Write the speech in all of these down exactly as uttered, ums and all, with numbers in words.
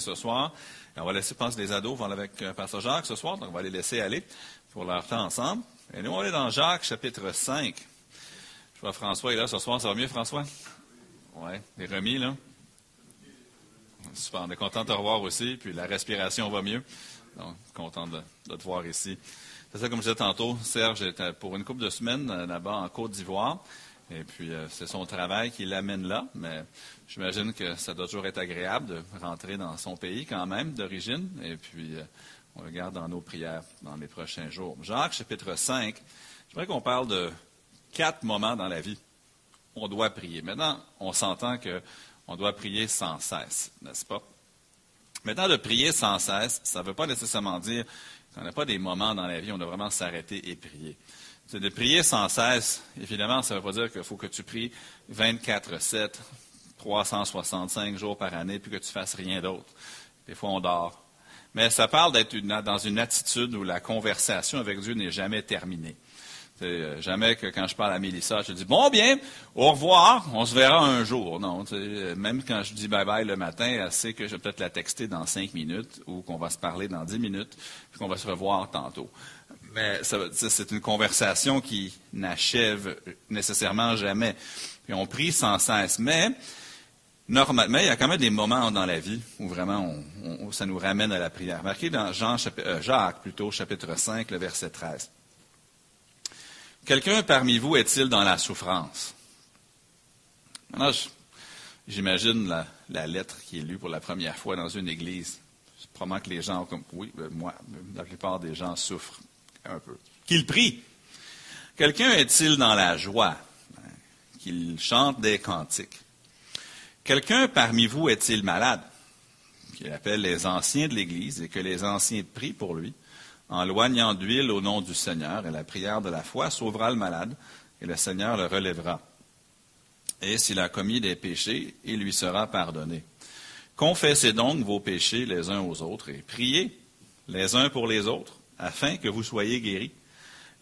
Ce soir, et on va laisser, je pense, les ados vont aller avec euh, Pasteur Jacques ce soir, donc on va les laisser aller pour leur temps ensemble. Et nous, on est dans Jacques, chapitre cinq. Je vois François est là ce soir. Ça va mieux, François? Oui, t'es remis, là? Super, on est content de te revoir aussi, puis la respiration va mieux. Donc, content de, de te voir ici. C'est ça, comme je disais tantôt, Serge était pour une couple de semaines là-bas en Côte d'Ivoire. Et puis, euh, c'est son travail qui l'amène là, mais j'imagine que ça doit toujours être agréable de rentrer dans son pays quand même, d'origine, et puis euh, on le garde dans nos prières dans les prochains jours. Jacques, chapitre cinq, j'aimerais qu'on parle de quatre moments dans la vie où on doit prier. Maintenant, on s'entend qu'on doit prier sans cesse, n'est-ce pas? Maintenant, de prier sans cesse, ça ne veut pas nécessairement dire qu'on n'a pas des moments dans la vie où on doit vraiment s'arrêter et prier. C'est de prier sans cesse. Évidemment, ça ne veut pas dire qu'il faut que tu pries vingt-quatre sept, trois cent soixante-cinq jours par année, puis que tu fasses rien d'autre. Des fois, on dort. Mais ça parle d'être une, dans une attitude où la conversation avec Dieu n'est jamais terminée. C'est jamais que quand je parle à Mélissa, je dis « Bon, bien, au revoir, on se verra un jour. » Non, même quand je dis « bye-bye » le matin, elle sait que je vais peut-être la texter dans cinq minutes ou qu'on va se parler dans dix minutes puis qu'on va se revoir tantôt. Mais ça, c'est une conversation qui n'achève nécessairement jamais. Puis on prie sans cesse. Mais, normalement, il y a quand même des moments dans la vie où vraiment on, on, ça nous ramène à la prière. Remarquez dans Jean, euh, Jacques, plutôt, chapitre cinq, le verset treize. « Quelqu'un parmi vous est-il dans la souffrance? » Maintenant, j'imagine la, la lettre qui est lue pour la première fois dans une église. C'est probablement que les gens, comme, oui, moi, la plupart des gens souffrent. Un peu. Qu'il prie. Quelqu'un est-il dans la joie? Qu'il chante des cantiques. Quelqu'un parmi vous est-il malade? Qu'il appelle les anciens de l'Église et que les anciens prient pour lui, en loignant d'huile au nom du Seigneur, et la prière de la foi sauvera le malade, et le Seigneur le relèvera. Et s'il a commis des péchés, il lui sera pardonné. Confessez donc vos péchés les uns aux autres, et priez les uns pour les autres, afin que vous soyez guéris.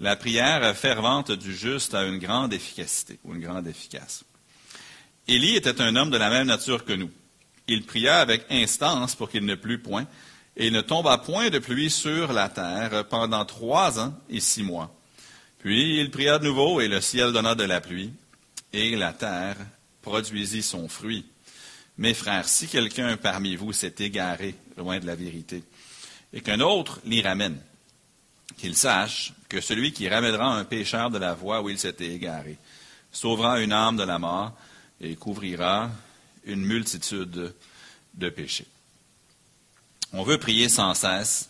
La prière fervente du juste a une grande efficacité, ou une grande efficace. Élie était un homme de la même nature que nous. Il pria avec instance pour qu'il ne plût point, et il ne tomba point de pluie sur la terre pendant trois ans et six mois. Puis il pria de nouveau, et le ciel donna de la pluie, et la terre produisit son fruit. Mes frères, si quelqu'un parmi vous s'est égaré loin de la vérité, et qu'un autre l'y ramène, qu'il sache que celui qui ramènera un pécheur de la voie où il s'était égaré sauvera une âme de la mort et couvrira une multitude de péchés. On veut prier sans cesse.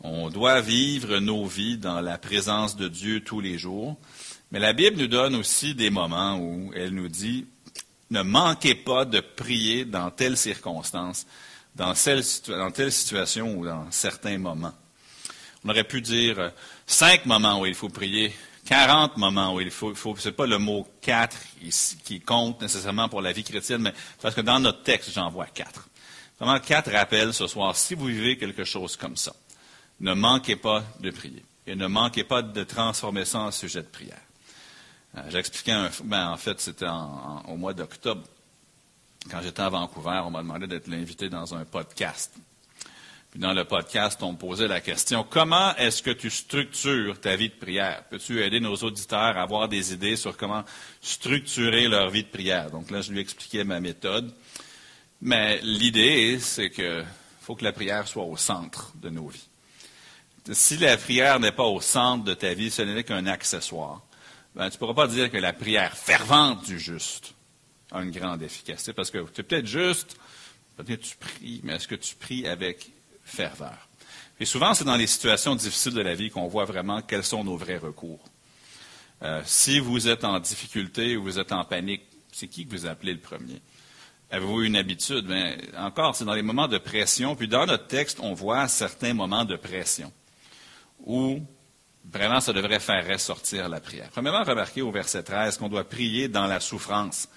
On doit vivre nos vies dans la présence de Dieu tous les jours. Mais la Bible nous donne aussi des moments où elle nous dit « Ne manquez pas de prier dans telles circonstances, dans, celle, dans telle situation ou dans certains moments. » On aurait pu dire cinq moments où il faut prier, quarante moments où il faut, faut c'est pas le mot quatre ici qui compte nécessairement pour la vie chrétienne, mais parce que dans notre texte, j'en vois quatre. Vraiment quatre rappels ce soir. Si vous vivez quelque chose comme ça, ne manquez pas de prier et ne manquez pas de transformer ça en sujet de prière. Euh, j'expliquais, un, ben en fait, c'était en, en, au mois d'octobre, quand j'étais à Vancouver, on m'a demandé d'être l'invité dans un podcast. Puis dans le podcast, on me posait la question, comment est-ce que tu structures ta vie de prière? Peux-tu aider nos auditeurs à avoir des idées sur comment structurer leur vie de prière? Donc là, je lui expliquais ma méthode. Mais l'idée, c'est qu'il faut que la prière soit au centre de nos vies. Si la prière n'est pas au centre de ta vie, ce n'est qu'un accessoire, ben, tu ne pourras pas dire que la prière fervente du juste a une grande efficacité. Parce que tu es peut-être juste, peut-être tu pries, mais est-ce que tu pries avec ferveur. Et souvent, c'est dans les situations difficiles de la vie qu'on voit vraiment quels sont nos vrais recours. Euh, si vous êtes en difficulté ou vous êtes en panique, c'est qui que vous appelez le premier? Avez-vous une habitude? Bien, encore, c'est dans les moments de pression. Puis dans notre texte, on voit certains moments de pression où vraiment ça devrait faire ressortir la prière. Premièrement, remarquez au verset treize qu'on doit prier dans la souffrance.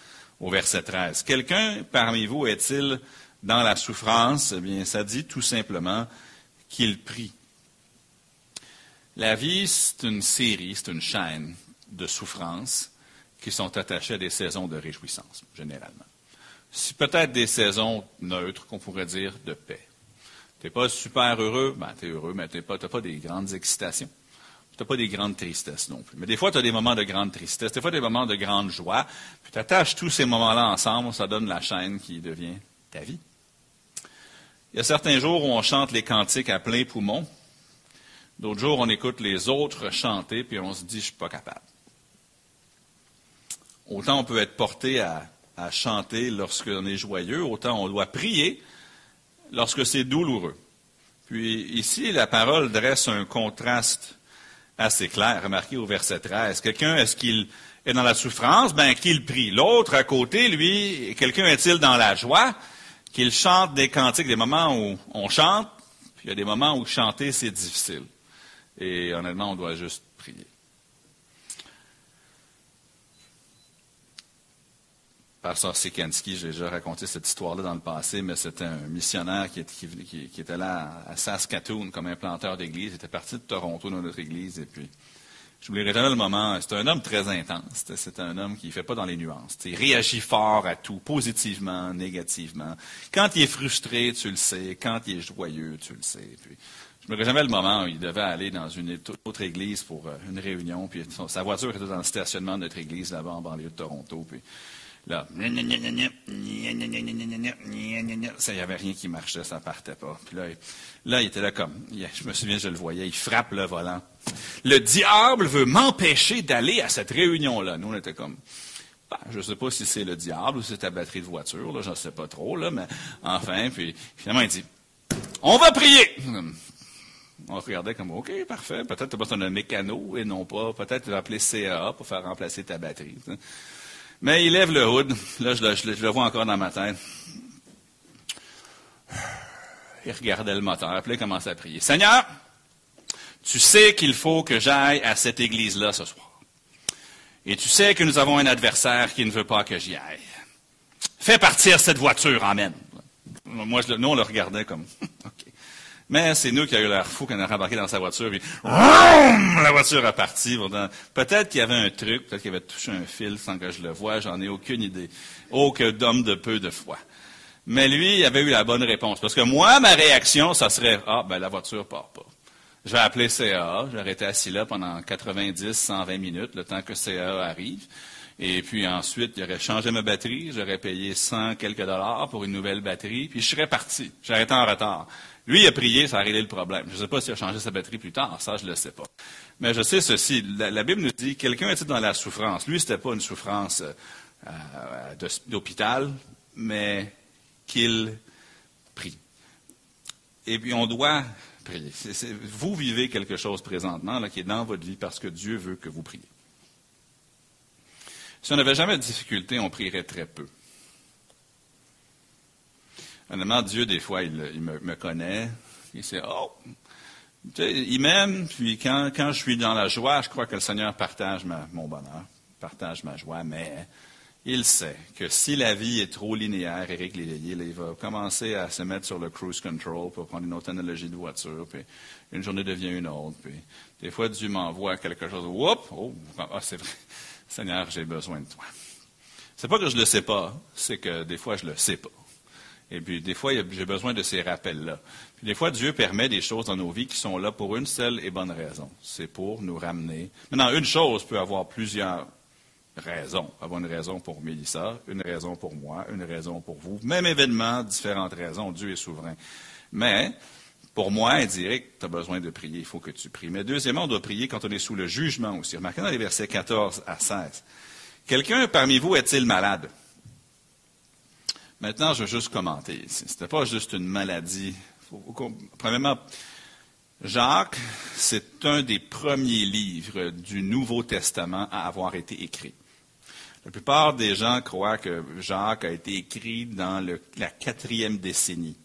Au verset treize, « Quelqu'un parmi vous est-il dans la souffrance, eh bien, ça dit tout simplement qu'il prie. La vie, c'est une série, c'est une chaîne de souffrances qui sont attachées à des saisons de réjouissance, généralement. peut-être des saisons neutres, qu'on pourrait dire, de paix. Tu n'es pas super heureux, ben tu es heureux, mais tu n'as pas, pas des grandes excitations. Tu n'as pas des grandes tristesses non plus. Mais des fois, tu as des moments de grande tristesse, des fois, des moments de grande joie. Puis tu attaches tous ces moments-là ensemble, ça donne la chaîne qui devient ta vie. Il y a certains jours où on chante les cantiques à plein poumon. D'autres jours, on écoute les autres chanter, puis on se dit « je ne suis pas capable ». Autant on peut être porté à, à chanter lorsqu'on est joyeux, autant on doit prier lorsque c'est douloureux. Puis ici, la parole dresse un contraste assez clair, remarquez au verset treize. Quelqu'un, est-ce qu'il est dans la souffrance? Ben qu'il prie. L'autre, à côté, lui, quelqu'un est-il dans la joie? Qu'il chante des cantiques, des moments où on chante, puis il y a des moments où chanter, c'est difficile. Et honnêtement, on doit juste prier. Pasteur Sekanski, j'ai déjà raconté cette histoire-là dans le passé, mais c'était un missionnaire qui était, qui, qui était là à Saskatoon comme implanteur d'église. Il était parti de Toronto dans notre église. Et puis, je n'oublierai jamais le moment. C'était un homme très intense. C'était un homme qui ne fait pas dans les nuances. Il réagit fort à tout, positivement, négativement. Quand il est frustré, tu le sais. Quand il est joyeux, tu le sais. Et puis, je n'oublierai jamais le moment où il devait aller dans une autre église pour une réunion. Puis sa voiture était dans le stationnement de notre église là-bas en banlieue de Toronto. Puis, là, ça, il n'y avait rien qui marchait, ça ne partait pas. Puis là, là, il était là comme, je me souviens, je le voyais, il frappe le volant. Le diable veut m'empêcher d'aller à cette réunion-là. Nous, on était comme, ben, je ne sais pas si c'est le diable ou si c'est ta batterie de voiture, là, je ne sais pas trop, là, mais enfin, puis finalement, il dit, on va prier! On regardait comme, OK, parfait, peut-être tu as besoin d'un mécano et non pas, peut-être tu as appelé C A A pour faire remplacer ta batterie. T'sais. Mais il lève le hood. Là, je le, je, je le vois encore dans ma tête. Il regardait le moteur. Puis là, il commençait à prier. « Seigneur, tu sais qu'il faut que j'aille à cette église-là ce soir. Et tu sais que nous avons un adversaire qui ne veut pas que j'y aille. Fais partir cette voiture, amen. » Moi, je, nous, on le regardait comme... OK. Mais c'est nous qui avons eu l'air fou quand on a rembarqué dans sa voiture. Puis, vroom, la voiture est partie. Peut-être qu'il y avait un truc, peut-être qu'il avait touché un fil sans que je le voie, j'en ai aucune idée. Oh, que d'homme de peu de foi. Mais lui, il avait eu la bonne réponse. Parce que moi, ma réaction, ça serait, ah, ben la voiture part pas. Je vais appeler C A A, j'aurais été assis là pendant quatre-vingt-dix, cent vingt minutes, le temps que C A A arrive. Et puis ensuite, il aurait changé ma batterie, j'aurais payé cent quelques dollars pour une nouvelle batterie, puis je serais parti, j'aurais été en retard. Lui, il a prié, ça a réglé le problème. Je ne sais pas s'il a changé sa batterie plus tard, ça, je ne le sais pas. Mais je sais ceci, la, la Bible nous dit, quelqu'un était dans la souffrance. Lui, ce n'était pas une souffrance euh, de, d'hôpital, mais qu'il prie. Et puis, on doit prier. C'est, c'est, vous vivez quelque chose présentement là, qui est dans votre vie parce que Dieu veut que vous priez. Si on n'avait jamais de difficulté, on prierait très peu. Honnêtement, Dieu, des fois, il, il me, me connaît. Il sait, oh! Tu sais, il m'aime, puis quand, quand je suis dans la joie, je crois que le Seigneur partage ma, mon bonheur, partage ma joie, mais il sait que si la vie est trop linéaire, Eric Léveillé, il va commencer à se mettre sur le cruise control pour prendre une autre analogie de voiture, puis une journée devient une autre, puis des fois, Dieu m'envoie quelque chose, oups! Oh, ah, c'est vrai, Seigneur, j'ai besoin de toi. C'est pas que je le sais pas, c'est que des fois, je le sais pas. Et puis, des fois, j'ai besoin de ces rappels-là. Puis, des fois, Dieu permet des choses dans nos vies qui sont là pour une seule et bonne raison. C'est pour nous ramener. Maintenant, une chose peut avoir plusieurs raisons. Avoir une raison pour Mélissa, une raison pour moi, une raison pour vous. Même événement, différentes raisons. Dieu est souverain. Mais, pour moi, il dirait que tu as besoin de prier. Il faut que tu pries. Mais deuxièmement, on doit prier quand on est sous le jugement aussi. Remarquez dans les versets quatorze à seize. « Quelqu'un parmi vous est-il malade? » Maintenant, je veux juste commenter. Ce n'était pas juste une maladie. Premièrement, Jacques, c'est un des premiers livres du Nouveau Testament à avoir été écrit. La plupart des gens croient que Jacques a été écrit dans le, la quatrième décennie,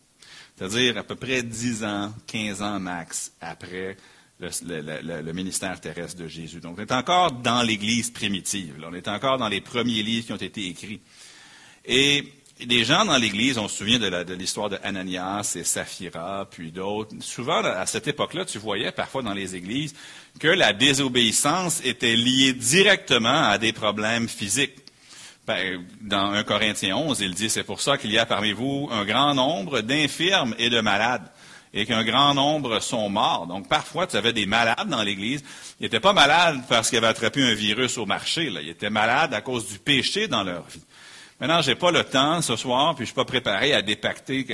c'est-à-dire à peu près dix ans, quinze ans max après le, le, le, le ministère terrestre de Jésus. Donc, on est encore dans l'Église primitive. Là. On est encore dans les premiers livres qui ont été écrits. Et... des gens dans l'Église, on se souvient de, la, de l'histoire de Ananias et Sapphira, puis d'autres. Souvent, à cette époque-là, tu voyais parfois dans les églises que la désobéissance était liée directement à des problèmes physiques. Ben, dans un Corinthiens onze, il dit « C'est pour ça qu'il y a parmi vous un grand nombre d'infirmes et de malades, et qu'un grand nombre sont morts. » Donc, parfois, tu avais des malades dans l'Église. Ils n'étaient pas malades parce qu'ils avaient attrapé un virus au marché. Là. Ils étaient malades à cause du péché dans leur vie. Maintenant, je n'ai pas le temps ce soir, puis je ne suis pas préparé à dépacter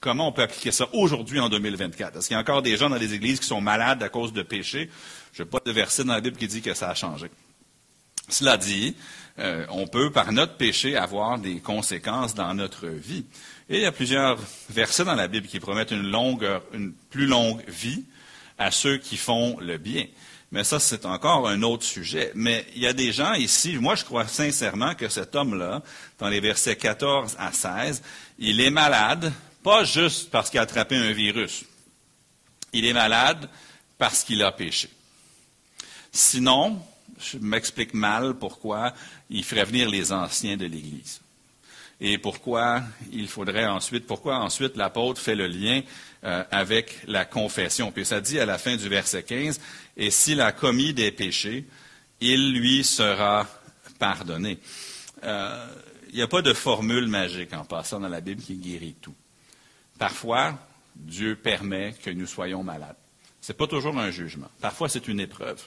comment on peut appliquer ça aujourd'hui en deux mille vingt-quatre. Est-ce qu'il y a encore des gens dans les églises qui sont malades à cause de péché? Je n'ai pas de verset dans la Bible qui dit que ça a changé. Cela dit, euh, on peut, par notre péché, avoir des conséquences dans notre vie. Et il y a plusieurs versets dans la Bible qui promettent une, longue, une plus longue vie à ceux qui font le bien. Mais ça, c'est encore un autre sujet. Mais il y a des gens ici, moi je crois sincèrement que cet homme-là, dans les versets quatorze à seize, il est malade, pas juste parce qu'il a attrapé un virus. Il est malade parce qu'il a péché. Sinon, je m'explique mal pourquoi il ferait venir les anciens de l'Église. Et pourquoi il faudrait ensuite, pourquoi ensuite l'apôtre fait le lien euh, avec la confession. Puis ça dit à la fin du verset quinze, « Et s'il a commis des péchés, il lui sera pardonné. » Euh, il n'y a pas de formule magique en passant dans la Bible qui guérit tout. Parfois, Dieu permet que nous soyons malades. Ce n'est pas toujours un jugement. Parfois, c'est une épreuve.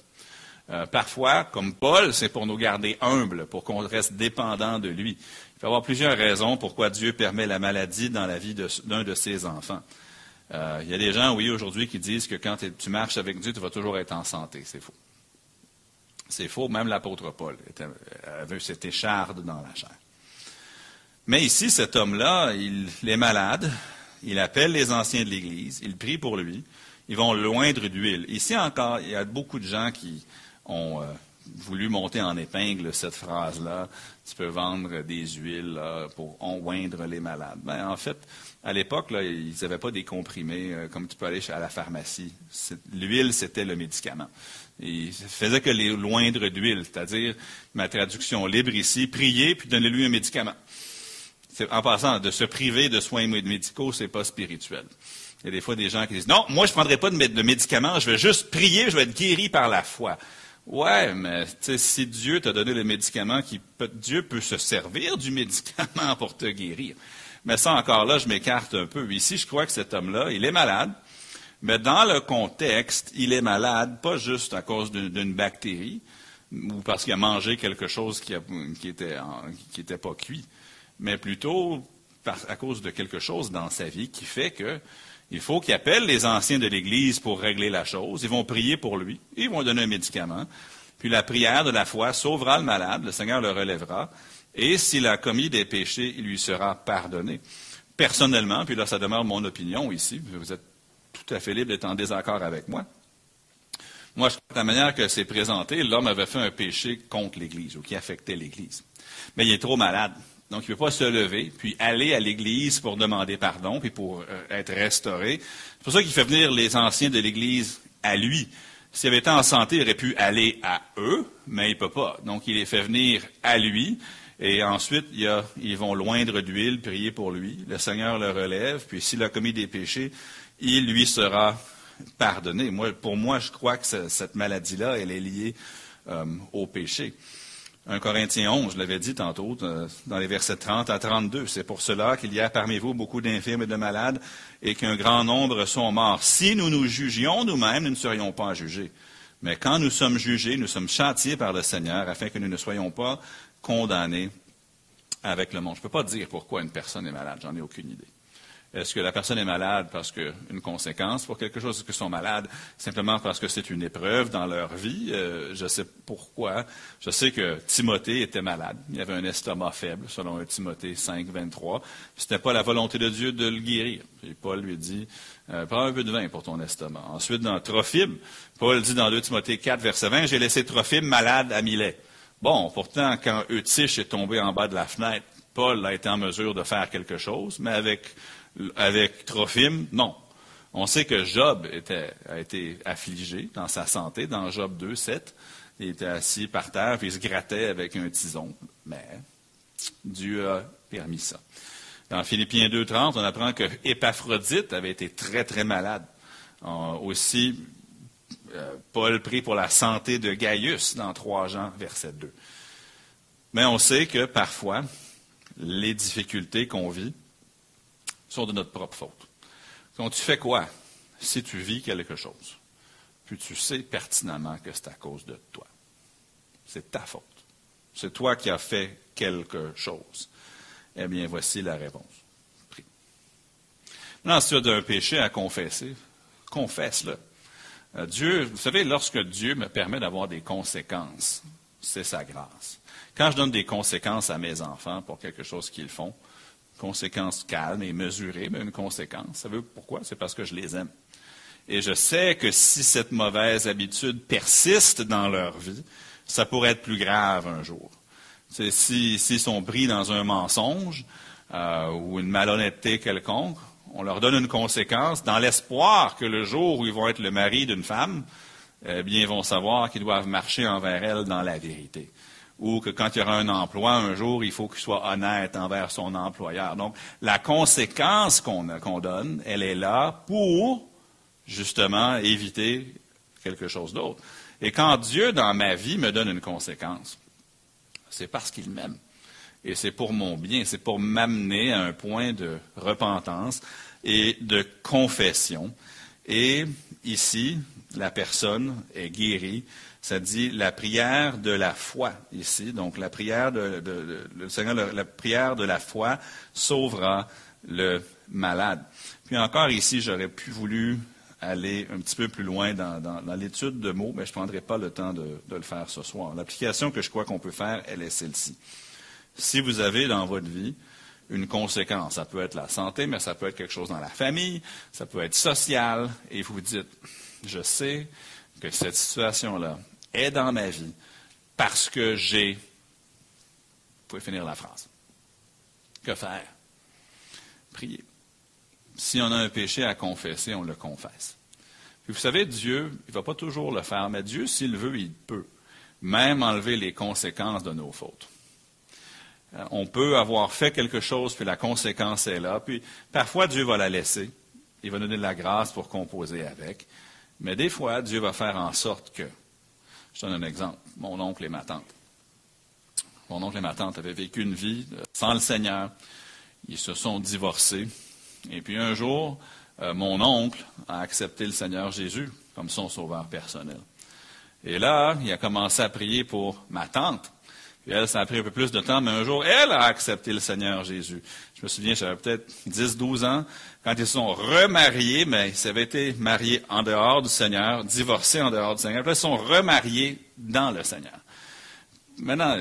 Euh, parfois, comme Paul, c'est pour nous garder humbles, pour qu'on reste dépendant de lui. Il peut y avoir plusieurs raisons pourquoi Dieu permet la maladie dans la vie de, d'un de ses enfants. Euh, il y a des gens, oui, aujourd'hui, qui disent que quand tu marches avec Dieu, tu vas toujours être en santé. C'est faux. C'est faux, même l'apôtre Paul était, avait cette écharde dans la chair. Mais ici, cet homme-là, il est malade, il appelle les anciens de l'Église, il prie pour lui, ils vont loindre d'huile. Ici encore, il y a beaucoup de gens qui ont... Euh, voulu monter en épingle cette phrase-là, tu peux vendre des huiles là, pour oindre les malades. Ben, en fait, à l'époque, là, ils n'avaient pas des comprimés euh, comme tu peux aller à la pharmacie. C'est, l'huile, c'était le médicament. Il faisait que les loindres d'huile, c'est-à-dire, ma traduction libre ici, prier puis donnez-lui un médicament. C'est, en passant, de se priver de soins médicaux, c'est pas spirituel. Il y a des fois des gens qui disent « Non, moi je ne prendrai pas de, de médicaments, je vais juste prier, je vais être guéri par la foi. » Ouais, mais si Dieu t'a donné le médicament, qui peut, Dieu peut se servir du médicament pour te guérir. Mais ça, encore là, je m'écarte un peu. Ici, je crois que cet homme-là, il est malade, mais dans le contexte, il est malade, pas juste à cause d'une, d'une bactérie ou parce qu'il a mangé quelque chose qui n'était qui qui pas cuit, mais plutôt par, à cause de quelque chose dans sa vie qui fait que il faut qu'il appelle les anciens de l'Église pour régler la chose. Ils vont prier pour lui. Ils vont donner un médicament. Puis la prière de la foi sauvera le malade. Le Seigneur le relèvera. Et s'il a commis des péchés, il lui sera pardonné. Personnellement, puis là, ça demeure mon opinion ici. Vous êtes tout à fait libre d'être en désaccord avec moi. Moi, je crois que la manière que c'est présenté, l'homme avait fait un péché contre l'Église ou qui affectait l'Église. Mais il est trop malade. Donc, il ne peut pas se lever, puis aller à l'Église pour demander pardon, puis pour euh, être restauré. C'est pour ça qu'il fait venir les anciens de l'Église à lui. S'il avait été en santé, il aurait pu aller à eux, mais il ne peut pas. Donc, il les fait venir à lui, et ensuite, il y a, ils vont loindre d'huile, prier pour lui. Le Seigneur le relève, puis s'il a commis des péchés, il lui sera pardonné. Moi, pour moi, je crois que ce, cette maladie-là, elle est liée euh, au péché. un Corinthiens onze, je l'avais dit tantôt, dans les versets trente à trente-deux. « C'est pour cela qu'il y a parmi vous beaucoup d'infirmes et de malades, et qu'un grand nombre sont morts. Si nous nous jugions nous-mêmes, nous ne serions pas jugés. Mais quand nous sommes jugés, nous sommes châtiés par le Seigneur, afin que nous ne soyons pas condamnés avec le monde. » Je ne peux pas dire pourquoi une personne est malade, j'en ai aucune idée. Est-ce que la personne est malade parce qu'une conséquence pour quelque chose? Est-ce qu'ils sont malades simplement parce que c'est une épreuve dans leur vie? Euh, je sais pourquoi. Je sais que Timothée était malade. Il avait un estomac faible, selon un Timothée cinq, vingt-trois. Ce n'était pas la volonté de Dieu de le guérir. Et Paul lui dit, euh, prends un peu de vin pour ton estomac. Ensuite, dans Trophime, Paul dit dans deux Timothée quatre, verset vingt, « J'ai laissé Trophime malade à Milet. » Bon, pourtant, quand Eutych est tombé en bas de la fenêtre, Paul a été en mesure de faire quelque chose, mais avec... Avec Trophime, non. On sait que Job était, a été affligé dans sa santé, dans Job deux, sept. Il était assis par terre, puis il se grattait avec un tison. Mais Dieu a permis ça. Dans Philippiens deux, trente, on apprend que Épaphrodite avait été très, très malade. On, aussi, Paul prie pour la santé de Gaius dans trois Jean, verset deux. Mais on sait que parfois, les difficultés qu'on vit sont de notre propre faute. Donc, tu fais quoi si tu vis quelque chose? Puis tu sais pertinemment que c'est à cause de toi. C'est ta faute. C'est toi qui as fait quelque chose. Eh bien, voici la réponse. Prie. Maintenant, si tu as un péché à confesser, confesse-le. Dieu, vous savez, lorsque Dieu me permet d'avoir des conséquences, c'est sa grâce. Quand je donne des conséquences à mes enfants pour quelque chose qu'ils font, conséquences calmes et mesurées, mais une conséquence, ça veut pourquoi? C'est parce que je les aime. Et je sais que si cette mauvaise habitude persiste dans leur vie, ça pourrait être plus grave un jour. S'ils si, si sont pris dans un mensonge euh, ou une malhonnêteté quelconque, on leur donne une conséquence dans l'espoir que le jour où ils vont être le mari d'une femme, eh bien, ils vont savoir qu'ils doivent marcher envers elle dans la vérité. Ou que quand il y aura un emploi, un jour, il faut qu'il soit honnête envers son employeur. Donc, la conséquence qu'on, qu'on donne, elle est là pour, justement, éviter quelque chose d'autre. Et quand Dieu, dans ma vie, me donne une conséquence, c'est parce qu'il m'aime. Et c'est pour mon bien, c'est pour m'amener à un point de repentance et de confession. Et ici, la personne est guérie. Ça dit la prière de la foi ici. Donc, la prière de, de, de, le Seigneur, la prière de la foi sauvera le malade. Puis encore ici, j'aurais pu voulu aller un petit peu plus loin dans, dans, dans l'étude de mots, mais je ne prendrai pas le temps de, de le faire ce soir. L'application que je crois qu'on peut faire, elle est celle-ci. Si vous avez dans votre vie une conséquence, ça peut être la santé, mais ça peut être quelque chose dans la famille, ça peut être social, et vous dites, je sais que cette situation-là est dans ma vie parce que j'ai... Vous pouvez finir la phrase. Que faire? Prier. Si on a un péché à confesser, on le confesse. Puis vous savez, Dieu, il ne va pas toujours le faire, mais Dieu, s'il veut, il peut même enlever les conséquences de nos fautes. On peut avoir fait quelque chose, puis la conséquence est là. Puis parfois, Dieu va la laisser. Il va nous donner de la grâce pour composer avec. Mais des fois, Dieu va faire en sorte que... Je donne un exemple. Mon oncle et ma tante. Mon oncle et ma tante avaient vécu une vie sans le Seigneur. Ils se sont divorcés. Et puis un jour, euh, mon oncle a accepté le Seigneur Jésus comme son sauveur personnel. Et là, il a commencé à prier pour ma tante. Puis elle, ça a pris un peu plus de temps, mais un jour, elle a accepté le Seigneur Jésus. Je me souviens, j'avais peut-être dix douze ans, quand ils se sont remariés, mais ils avaient été mariés en dehors du Seigneur, divorcés en dehors du Seigneur, puis ils se sont remariés dans le Seigneur. Maintenant,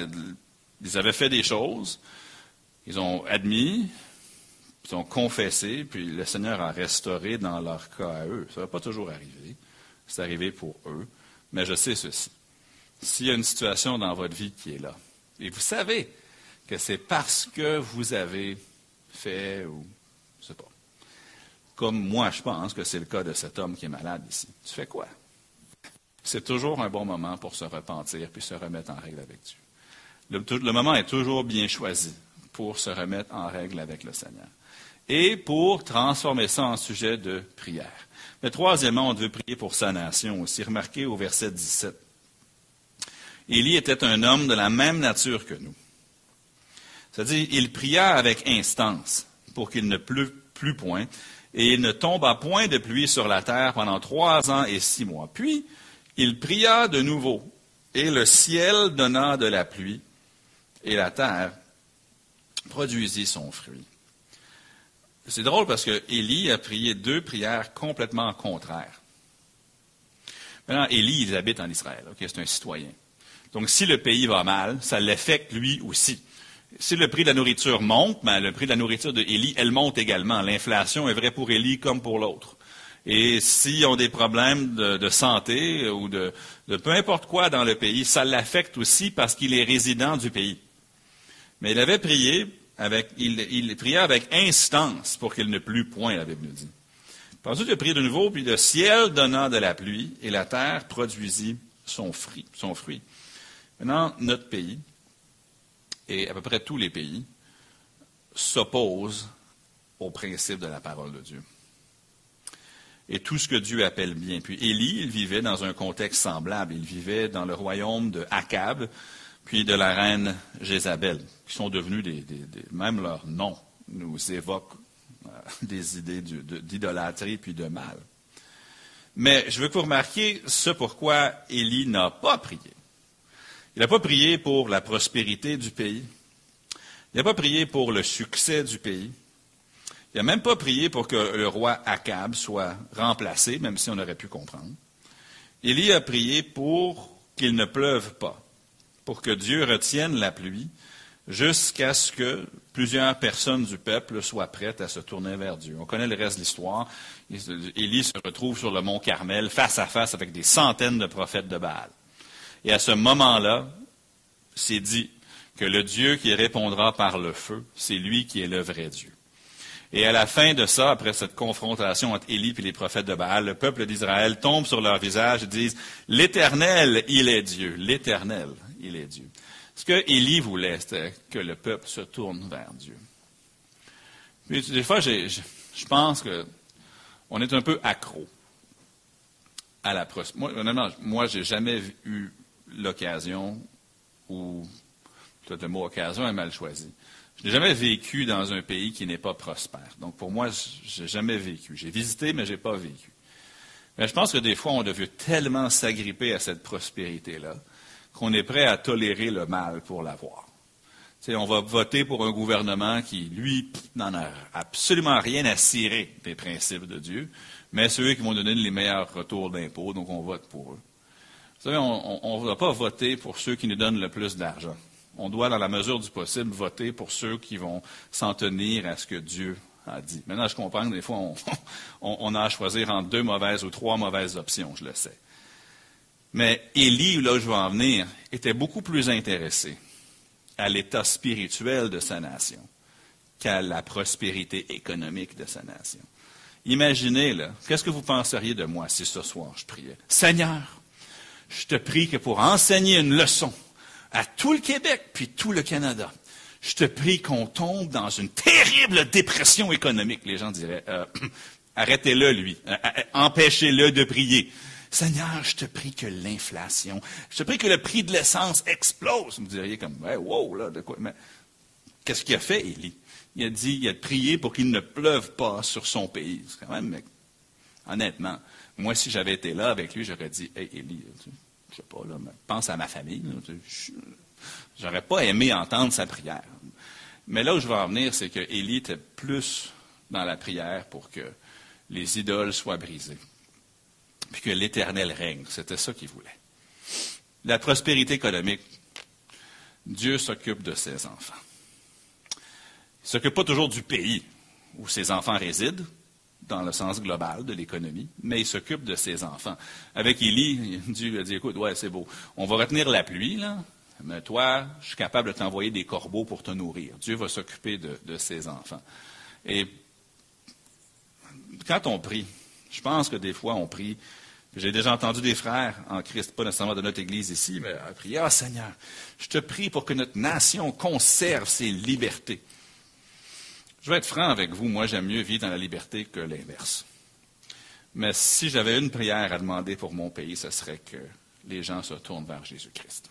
ils avaient fait des choses, ils ont admis, ils ont confessé, puis le Seigneur a restauré dans leur cas à eux. Ça ne va pas toujours arriver, c'est arrivé pour eux, mais je sais ceci. S'il y a une situation dans votre vie qui est là, et vous savez que c'est parce que vous avez fait, ou je ne sais pas, comme moi je pense que c'est le cas de cet homme qui est malade ici. Tu fais quoi? C'est toujours un bon moment pour se repentir puis se remettre en règle avec Dieu. Le, le moment est toujours bien choisi pour se remettre en règle avec le Seigneur et pour transformer ça en sujet de prière. Mais troisièmement, on veut prier pour sa nation aussi. Remarquez au verset dix-sept. Élie était un homme de la même nature que nous. C'est-à-dire, il pria avec instance pour qu'il ne pleuve plus point, et il ne tomba point de pluie sur la terre pendant trois ans et six mois. Puis, il pria de nouveau, et le ciel donna de la pluie, et la terre produisit son fruit. C'est drôle parce que Élie a prié deux prières complètement contraires. Maintenant, Élie, il habite en Israël, okay, c'est un citoyen. Donc, si le pays va mal, ça l'affecte lui aussi. Si le prix de la nourriture monte, ben, le prix de la nourriture de Élie, elle monte également. L'inflation est vraie pour Élie comme pour l'autre. Et s'ils ont des problèmes de, de santé ou de, de peu importe quoi dans le pays, ça l'affecte aussi parce qu'il est résident du pays. Mais il avait prié avec, il, il priait avec instance pour qu'il ne plût point, la Bible nous dit. Puis ensuite, il a prié de nouveau, puis le ciel donna de la pluie et la terre produisit son fruit. Son fruit. Maintenant, notre pays, et à peu près tous les pays, s'opposent au principe de la parole de Dieu. Et tout ce que Dieu appelle bien. Puis Élie, il vivait dans un contexte semblable. Il vivait dans le royaume de Achab. puis de la reine Jézabel, qui sont devenus des, des, des même leur nom nous évoque euh, des idées du, de, d'idolâtrie puis de mal. Mais je veux que vous remarquiez ce pourquoi Élie n'a pas prié. Il n'a pas prié pour la prospérité du pays. Il n'a pas prié pour le succès du pays. Il n'a même pas prié pour que le roi Achab soit remplacé, même si on aurait pu comprendre. Élie a prié pour qu'il ne pleuve pas, pour que Dieu retienne la pluie jusqu'à ce que plusieurs personnes du peuple soient prêtes à se tourner vers Dieu. On connaît le reste de l'histoire. Élie se retrouve sur le mont Carmel, face à face avec des centaines de prophètes de Baal. Et à ce moment-là, c'est dit que le Dieu qui répondra par le feu, c'est lui qui est le vrai Dieu. Et à la fin de ça, après cette confrontation entre Élie et les prophètes de Baal, le peuple d'Israël tombe sur leur visage et disent « L'Éternel, il est Dieu. L'Éternel, il est Dieu. » Ce que Élie voulait, c'était que le peuple se tourne vers Dieu. Puis, des fois, j'ai, je, je pense qu'on est un peu accro à la prospérité. Moi, moi je n'ai jamais eu l'occasion, ou peut-être le mot « occasion » est mal choisi. Je n'ai jamais vécu dans un pays qui n'est pas prospère. Donc, pour moi, je n'ai jamais vécu. J'ai visité, mais je n'ai pas vécu. Mais je pense que des fois, on devait tellement s'agripper à cette prospérité-là qu'on est prêt à tolérer le mal pour l'avoir. Tu sais, on va voter pour un gouvernement qui, lui, n'en a absolument rien à cirer des principes de Dieu, mais c'est eux qui vont donner les meilleurs retours d'impôts, donc on vote pour eux. Vous savez, on ne va pas voter pour ceux qui nous donnent le plus d'argent. On doit, dans la mesure du possible, voter pour ceux qui vont s'en tenir à ce que Dieu a dit. Maintenant, je comprends que des fois, on, on, on a à choisir entre deux mauvaises ou trois mauvaises options, je le sais. Mais Élie, là où je veux en venir, était beaucoup plus intéressé à l'état spirituel de sa nation qu'à la prospérité économique de sa nation. Imaginez, là, qu'est-ce que vous penseriez de moi si ce soir je priais? Seigneur, je te prie que pour enseigner une leçon à tout le Québec puis tout le Canada, je te prie qu'on tombe dans une terrible dépression économique. Les gens diraient, euh, arrêtez-le, lui, euh, empêchez-le de prier. Seigneur, je te prie que l'inflation, je te prie que le prix de l'essence explose. Vous me diriez comme, hey, wow, là, de quoi? Mais qu'est-ce qu'il a fait, Élie? Il a dit, il a prié pour qu'il ne pleuve pas sur son pays. C'est quand même, mec, honnêtement, moi, si j'avais été là avec lui, j'aurais dit, hey, Élie, tu sais, je sais pas, là, mais pense à ma famille. Là, je n'aurais pas aimé entendre sa prière. Mais là où je veux en venir, c'est que Élie était plus dans la prière pour que les idoles soient brisées. Puis que l'Éternel règne. C'était ça qu'il voulait. La prospérité économique, Dieu s'occupe de ses enfants. Il ne s'occupe pas toujours du pays où ses enfants résident, dans le sens global de l'économie, mais il s'occupe de ses enfants. Avec Élie, Dieu lui a dit, écoute, ouais, c'est beau, on va retenir la pluie, là, mais toi, je suis capable de t'envoyer des corbeaux pour te nourrir. Dieu va s'occuper de, de ses enfants. Et quand on prie, je pense que des fois, on prie. J'ai déjà entendu des frères en Christ, pas nécessairement de notre Église ici, mais à prier, « Ah, Seigneur, je te prie pour que notre nation conserve ses libertés. » Je vais être franc avec vous, moi, j'aime mieux vivre dans la liberté que l'inverse. Mais si j'avais une prière à demander pour mon pays, ce serait que les gens se tournent vers Jésus-Christ.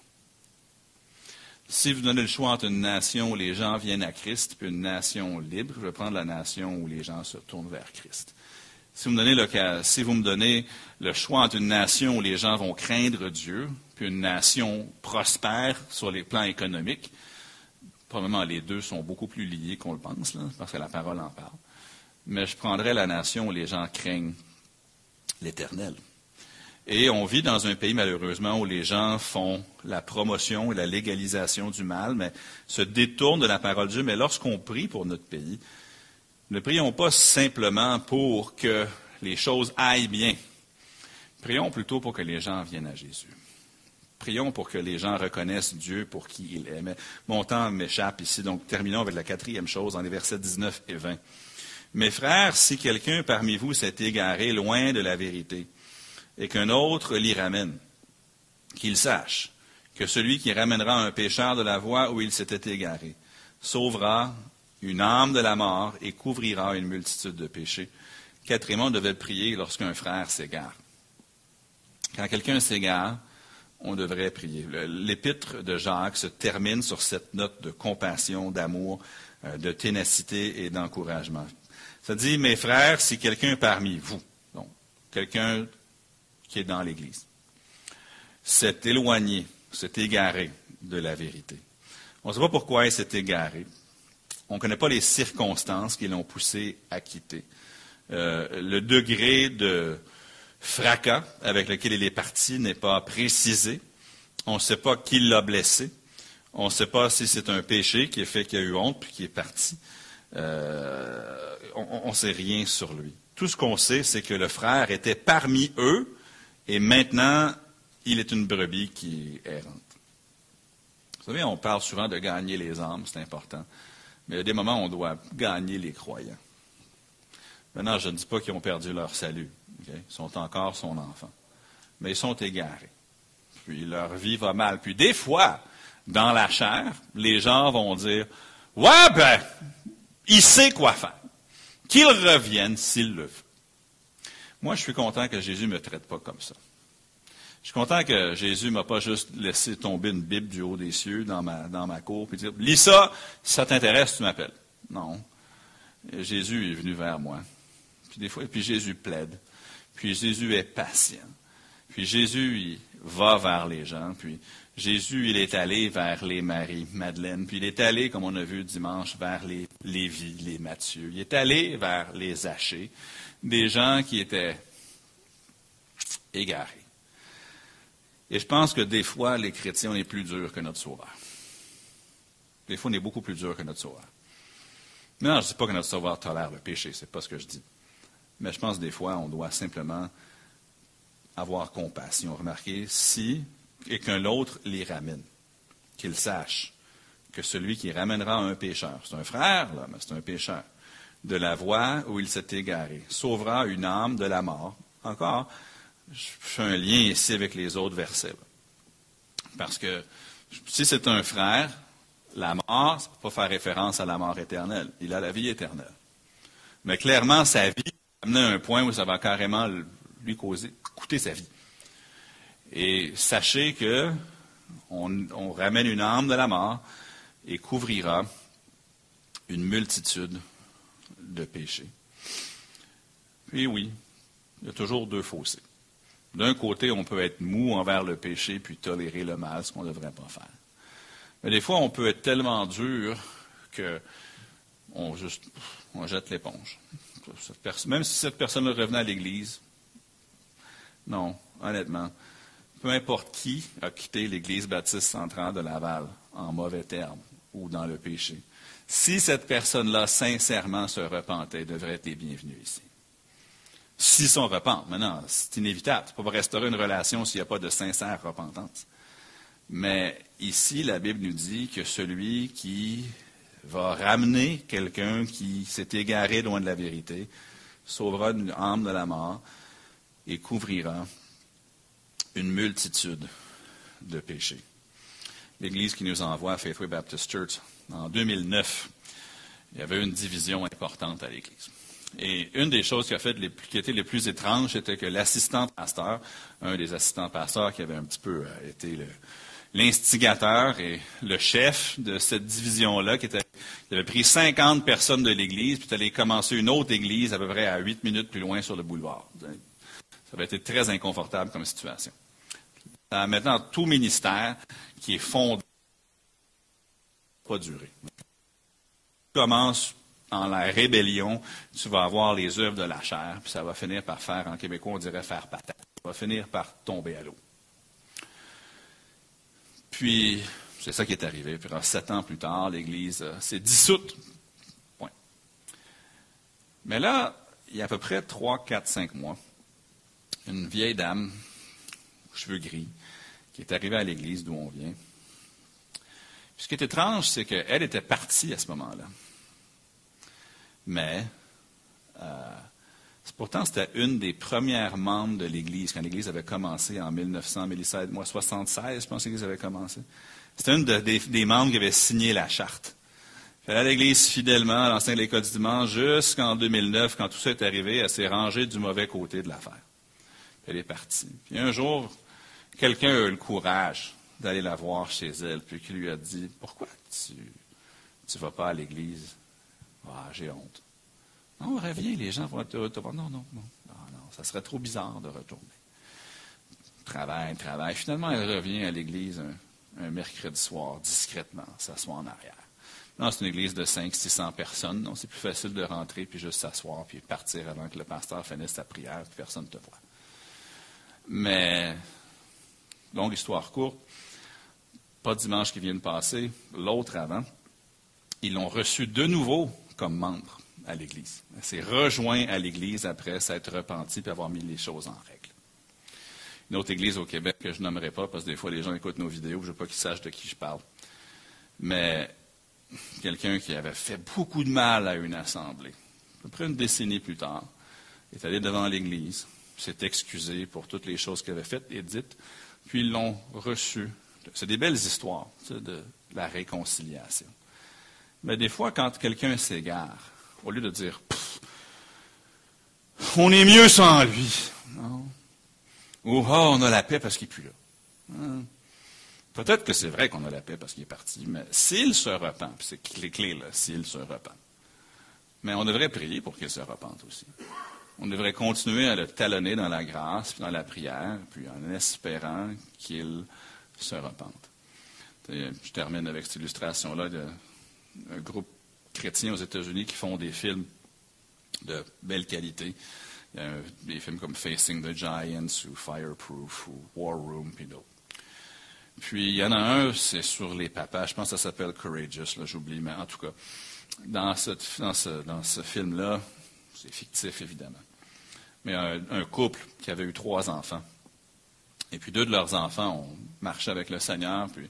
Si vous donnez le choix entre une nation où les gens viennent à Christ et une nation libre, je vais prendre la nation où les gens se tournent vers Christ. Si vous me donnez le cas, si vous me donnez le choix entre une nation où les gens vont craindre Dieu, puis une nation prospère sur les plans économiques, probablement les deux sont beaucoup plus liés qu'on le pense, là, parce que la parole en parle, mais je prendrais la nation où les gens craignent l'Éternel. Et on vit dans un pays, malheureusement, où les gens font la promotion et la légalisation du mal, mais se détournent de la parole de Dieu. Mais lorsqu'on prie pour notre pays, ne prions pas simplement pour que les choses aillent bien. Prions plutôt pour que les gens viennent à Jésus. Prions pour que les gens reconnaissent Dieu pour qui il est. Mais mon temps m'échappe ici, donc terminons avec la quatrième chose, dans les versets dix-neuf et vingt. « Mes frères, si quelqu'un parmi vous s'est égaré loin de la vérité et qu'un autre l'y ramène, qu'il sache que celui qui ramènera un pécheur de la voie où il s'était égaré sauvera une âme de la mort et couvrira une multitude de péchés. » Quatrièmement, on devait prier lorsqu'un frère s'égare. Quand quelqu'un s'égare, on devrait prier. L'épître de Jacques se termine sur cette note de compassion, d'amour, de ténacité et d'encouragement. Ça dit, mes frères, si quelqu'un parmi vous, donc quelqu'un qui est dans l'Église, s'est éloigné, s'est égaré de la vérité. On ne sait pas pourquoi il s'est égaré. On ne connaît pas les circonstances qui l'ont poussé à quitter. Euh, le degré de fracas avec lequel il est parti n'est pas précisé. On ne sait pas qui l'a blessé. On ne sait pas si c'est un péché qui a fait qu'il a eu honte puis qu'il est parti. Euh, on ne sait rien sur lui. Tout ce qu'on sait, c'est que le frère était parmi eux et maintenant, il est une brebis qui est errante. Vous savez, on parle souvent de gagner les âmes, c'est important. Mais il y a des moments où on doit gagner les croyants. Maintenant, je ne dis pas qu'ils ont perdu leur salut. Okay? Ils sont encore son enfant. Mais ils sont égarés. Puis leur vie va mal. Puis des fois, dans la chair, les gens vont dire, « Ouais, ben, il sait quoi faire. Qu'il revienne s'il le veut. » Moi, je suis content que Jésus ne me traite pas comme ça. Je suis content que Jésus ne m'a pas juste laissé tomber une Bible du haut des cieux dans ma, dans ma cour et dire, « Lis ça, si ça t'intéresse, tu m'appelles. » Non. Jésus est venu vers moi. Puis des fois, puis Jésus plaide. Puis Jésus est patient. Puis Jésus, il va vers les gens. Puis Jésus, il est allé vers les Marie-Madeleine. Puis il est allé, comme on a vu dimanche, vers les Lévi, les Matthieu. Il est allé vers les Achab, des gens qui étaient égarés. Et je pense que des fois, les chrétiens, on est plus durs que notre Sauveur. Des fois, on est beaucoup plus durs que notre Sauveur. Mais non, je ne dis pas que notre Sauveur tolère le péché, c'est pas ce que je dis. Mais je pense que des fois, on doit simplement avoir compassion. Remarquez, si quelqu'un l'autre les ramène, qu'il sache que celui qui ramènera un pécheur, c'est un frère, là, mais c'est un pécheur, de la voie où il s'est égaré, sauvera une âme de la mort. Encore, je fais un lien ici avec les autres versets. Là. Parce que si c'est un frère, la mort, ça ne peut pas faire référence à la mort éternelle. Il a la vie éternelle. Mais clairement, sa vie va amener à un point où ça va carrément lui causer, coûter sa vie. Et sachez que on, on ramène une âme de la mort et couvrira une multitude de péchés. Puis oui, il y a toujours deux fossés. D'un côté, on peut être mou envers le péché puis tolérer le mal, ce qu'on ne devrait pas faire. Mais des fois, on peut être tellement dur qu'on juste, on jette l'éponge. Même si cette personne-là revenait à l'Église, non, honnêtement, peu importe qui a quitté l'Église baptiste centrale de Laval, en mauvais termes ou dans le péché, si cette personne-là sincèrement se repentait, devrait être les bienvenus ici. S'ils s'en repentent, maintenant, c'est inévitable. C'est pas restaurer une relation s'il n'y a pas de sincère repentance. Mais ici, la Bible nous dit que celui qui va ramener quelqu'un qui s'est égaré loin de la vérité, sauvera une âme de la mort et couvrira une multitude de péchés. L'Église qui nous envoie à Faithway Baptist Church, en deux mille neuf, il y avait une division importante à l'Église. Et une des choses qui a fait les, qui était les plus étranges, c'était que l'assistant pasteur, un des assistants pasteurs qui avait un petit peu été le... l'instigateur et le chef de cette division-là, qui, était, qui avait pris cinquante personnes de l'Église, puis allait commencer une autre Église à peu près à huit minutes plus loin sur le boulevard. Ça avait été très inconfortable comme situation. Maintenant, tout ministère qui est fondé n'a pas duré. Tu commences en la rébellion, tu vas avoir les œuvres de la chair, puis ça va finir par faire, en québécois, on dirait faire patate. Ça va finir par tomber à l'eau. Puis, c'est ça qui est arrivé. Puis, alors, sept ans plus tard, l'Église euh, s'est dissoute. Point. Mais là, il y a à peu près trois, quatre, cinq mois, une vieille dame, cheveux gris, qui est arrivée à l'Église d'où on vient. Puis, ce qui est étrange, c'est qu'elle était partie à ce moment-là. Mais, euh, pourtant, c'était une des premières membres de l'Église, quand l'Église avait commencé en mille neuf cents, Mélissa, moi, soixante-seize, je pense que l'Église avait commencé. C'était une de, des, des membres qui avait signé la charte. Elle allait à l'Église fidèlement, à l'enseigne de l'École du dimanche, jusqu'en deux mille neuf, quand tout ça est arrivé, elle s'est rangée du mauvais côté de l'affaire. Elle est partie. Puis un jour, quelqu'un a eu le courage d'aller la voir chez elle, puis qui lui a dit, « Pourquoi tu ne vas pas à l'église? »« Ah, j'ai honte. » »« Non, reviens, les gens vont te retourner. » »« Non, non, non, non, non, ça serait trop bizarre de retourner. » Travail, travail. Finalement, elle revient à l'église un, un mercredi soir, discrètement, s'asseoir en arrière. Non, c'est une église de cinq cents à six cents personnes. Non, c'est plus facile de rentrer, puis juste s'asseoir, puis partir avant que le pasteur finisse sa prière, puis personne ne te voit. Mais, longue histoire courte, pas dimanche qui vient de passer, l'autre avant, ils l'ont reçu de nouveau comme membre à l'église. Elle s'est rejointe à l'église après s'être repentie puis avoir mis les choses en règle. Une autre église au Québec que je nommerai pas, parce que des fois, les gens écoutent nos vidéos, je ne veux pas qu'ils sachent de qui je parle. Mais quelqu'un qui avait fait beaucoup de mal à une assemblée, à peu près une décennie plus tard, est allé devant l'église, s'est excusé pour toutes les choses qu'il avait faites et dites, puis ils l'ont reçu. C'est des belles histoires, tu sais, de la réconciliation. Mais des fois, quand quelqu'un s'égare, au lieu de dire « On est mieux sans lui », non. Ou « Ah, on a la paix parce qu'il n'est plus là. » Peut-être que c'est vrai qu'on a la paix parce qu'il est parti, mais s'il se repent, puis c'est les clés là, s'il se repent. Mais on devrait prier pour qu'il se repente aussi. On devrait continuer à le talonner dans la grâce, puis dans la prière, puis en espérant qu'il se repente. Je termine avec cette illustration-là d'un groupe chrétien aux États-Unis qui font des films de belle qualité. Il y a des films comme Facing the Giants ou Fireproof ou War Room, puis d'autres. Puis, il y en a un, c'est sur les papas. Je pense que ça s'appelle Courageous, là, j'oublie, mais en tout cas, dans ce, dans ce, dans ce film-là, c'est fictif, évidemment. Mais un, un couple qui avait eu trois enfants. Et puis, deux de leurs enfants ont marché avec le Seigneur, puis,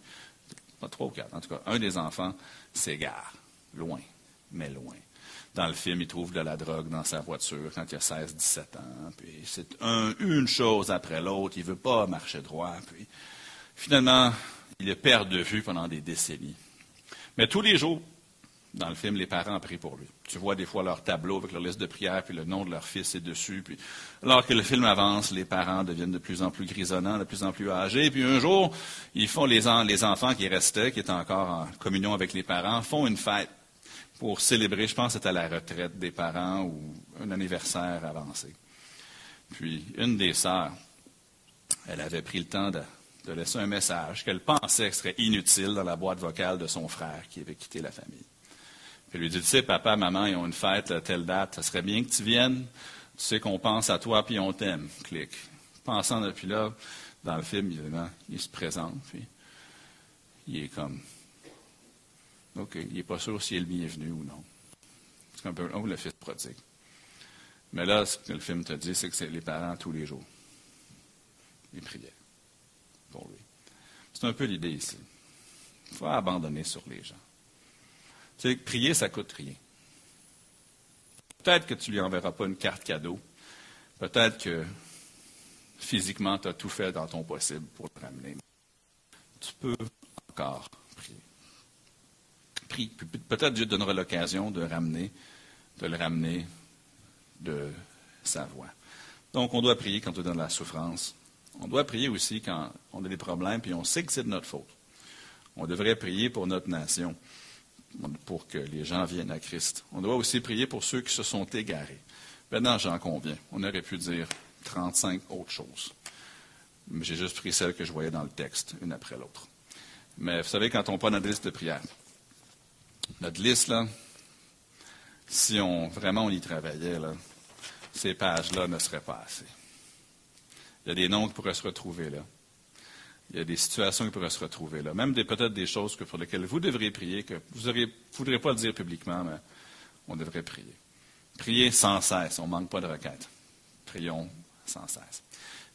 pas trois ou quatre, en tout cas, un des enfants s'égare. Loin, mais loin. Dans le film, il trouve de la drogue dans sa voiture quand il a seize dix-sept ans. Puis, c'est un, une chose après l'autre. Il ne veut pas marcher droit, puis... Finalement, il le perd de vue pendant des décennies. Mais tous les jours, dans le film, les parents prient pour lui. Tu vois des fois leur tableau avec leur liste de prières, puis le nom de leur fils est dessus. Puis, alors que le film avance, les parents deviennent de plus en plus grisonnants, de plus en plus âgés. Puis un jour, ils font les, en, les enfants qui restaient, qui étaient encore en communion avec les parents, font une fête pour célébrer, je pense que c'était à la retraite des parents ou un anniversaire avancé. Puis une des sœurs, elle avait pris le temps de... de laisser un message qu'elle pensait que serait inutile dans la boîte vocale de son frère qui avait quitté la famille. Puis elle lui dit, tu sais, papa, maman, ils ont une fête à telle date, ça serait bien que tu viennes. Tu sais qu'on pense à toi, puis on t'aime. Clique. Pensant depuis là, dans le film, évidemment, il se présente, puis il est comme, OK, il n'est pas sûr s'il est le bienvenu ou non. C'est un peu, oh, le fils prodigue. Mais là, ce que le film te dit, c'est que c'est les parents tous les jours. Ils priaient. Pour lui. C'est un peu l'idée ici. Il faut abandonner sur les gens. Tu sais, prier, ça ne coûte rien. Peut-être que tu ne lui enverras pas une carte cadeau. Peut-être que physiquement, tu as tout fait dans ton possible pour le ramener. Tu peux encore prier. Prie. Puis peut-être Dieu te donnera l'occasion de ramener, de le ramener de sa voix. Donc, on doit prier quand on est dans la souffrance. On doit prier aussi quand on a des problèmes, puis on sait que c'est de notre faute. On devrait prier pour notre nation, pour que les gens viennent à Christ. On doit aussi prier pour ceux qui se sont égarés. Maintenant, j'en conviens. On aurait pu dire trente-cinq autres choses. Mais j'ai juste pris celles que je voyais dans le texte, une après l'autre. Mais vous savez, quand on prend notre liste de prières, notre liste, là, si on vraiment on y travaillait, là, ces pages-là ne seraient pas assez. Il y a des noms qui pourraient se retrouver là. Il y a des situations qui pourraient se retrouver là. Même des, peut-être des choses que, pour lesquelles vous devriez prier, que vous ne voudrez pas le dire publiquement, mais on devrait prier. Priez sans cesse. On ne manque pas de requêtes. Prions sans cesse.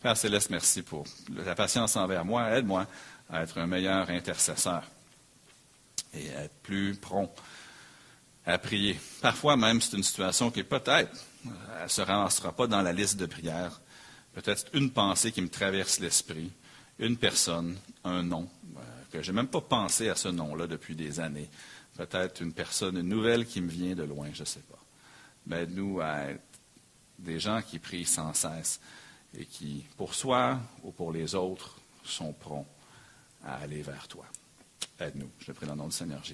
Père Céleste, merci pour la patience envers moi. Aide-moi à être un meilleur intercesseur et à être plus prompt à prier. Parfois même, c'est une situation qui peut-être ne se ramassera pas dans la liste de prières. Peut-être une pensée qui me traverse l'esprit, une personne, un nom, euh, que je n'ai même pas pensé à ce nom-là depuis des années. Peut-être une personne, une nouvelle qui me vient de loin, je ne sais pas. Mais nous, à être des gens qui prient sans cesse et qui, pour soi ou pour les autres, sont prompts à aller vers toi. Aide-nous, je le prie dans le nom du Seigneur Jésus.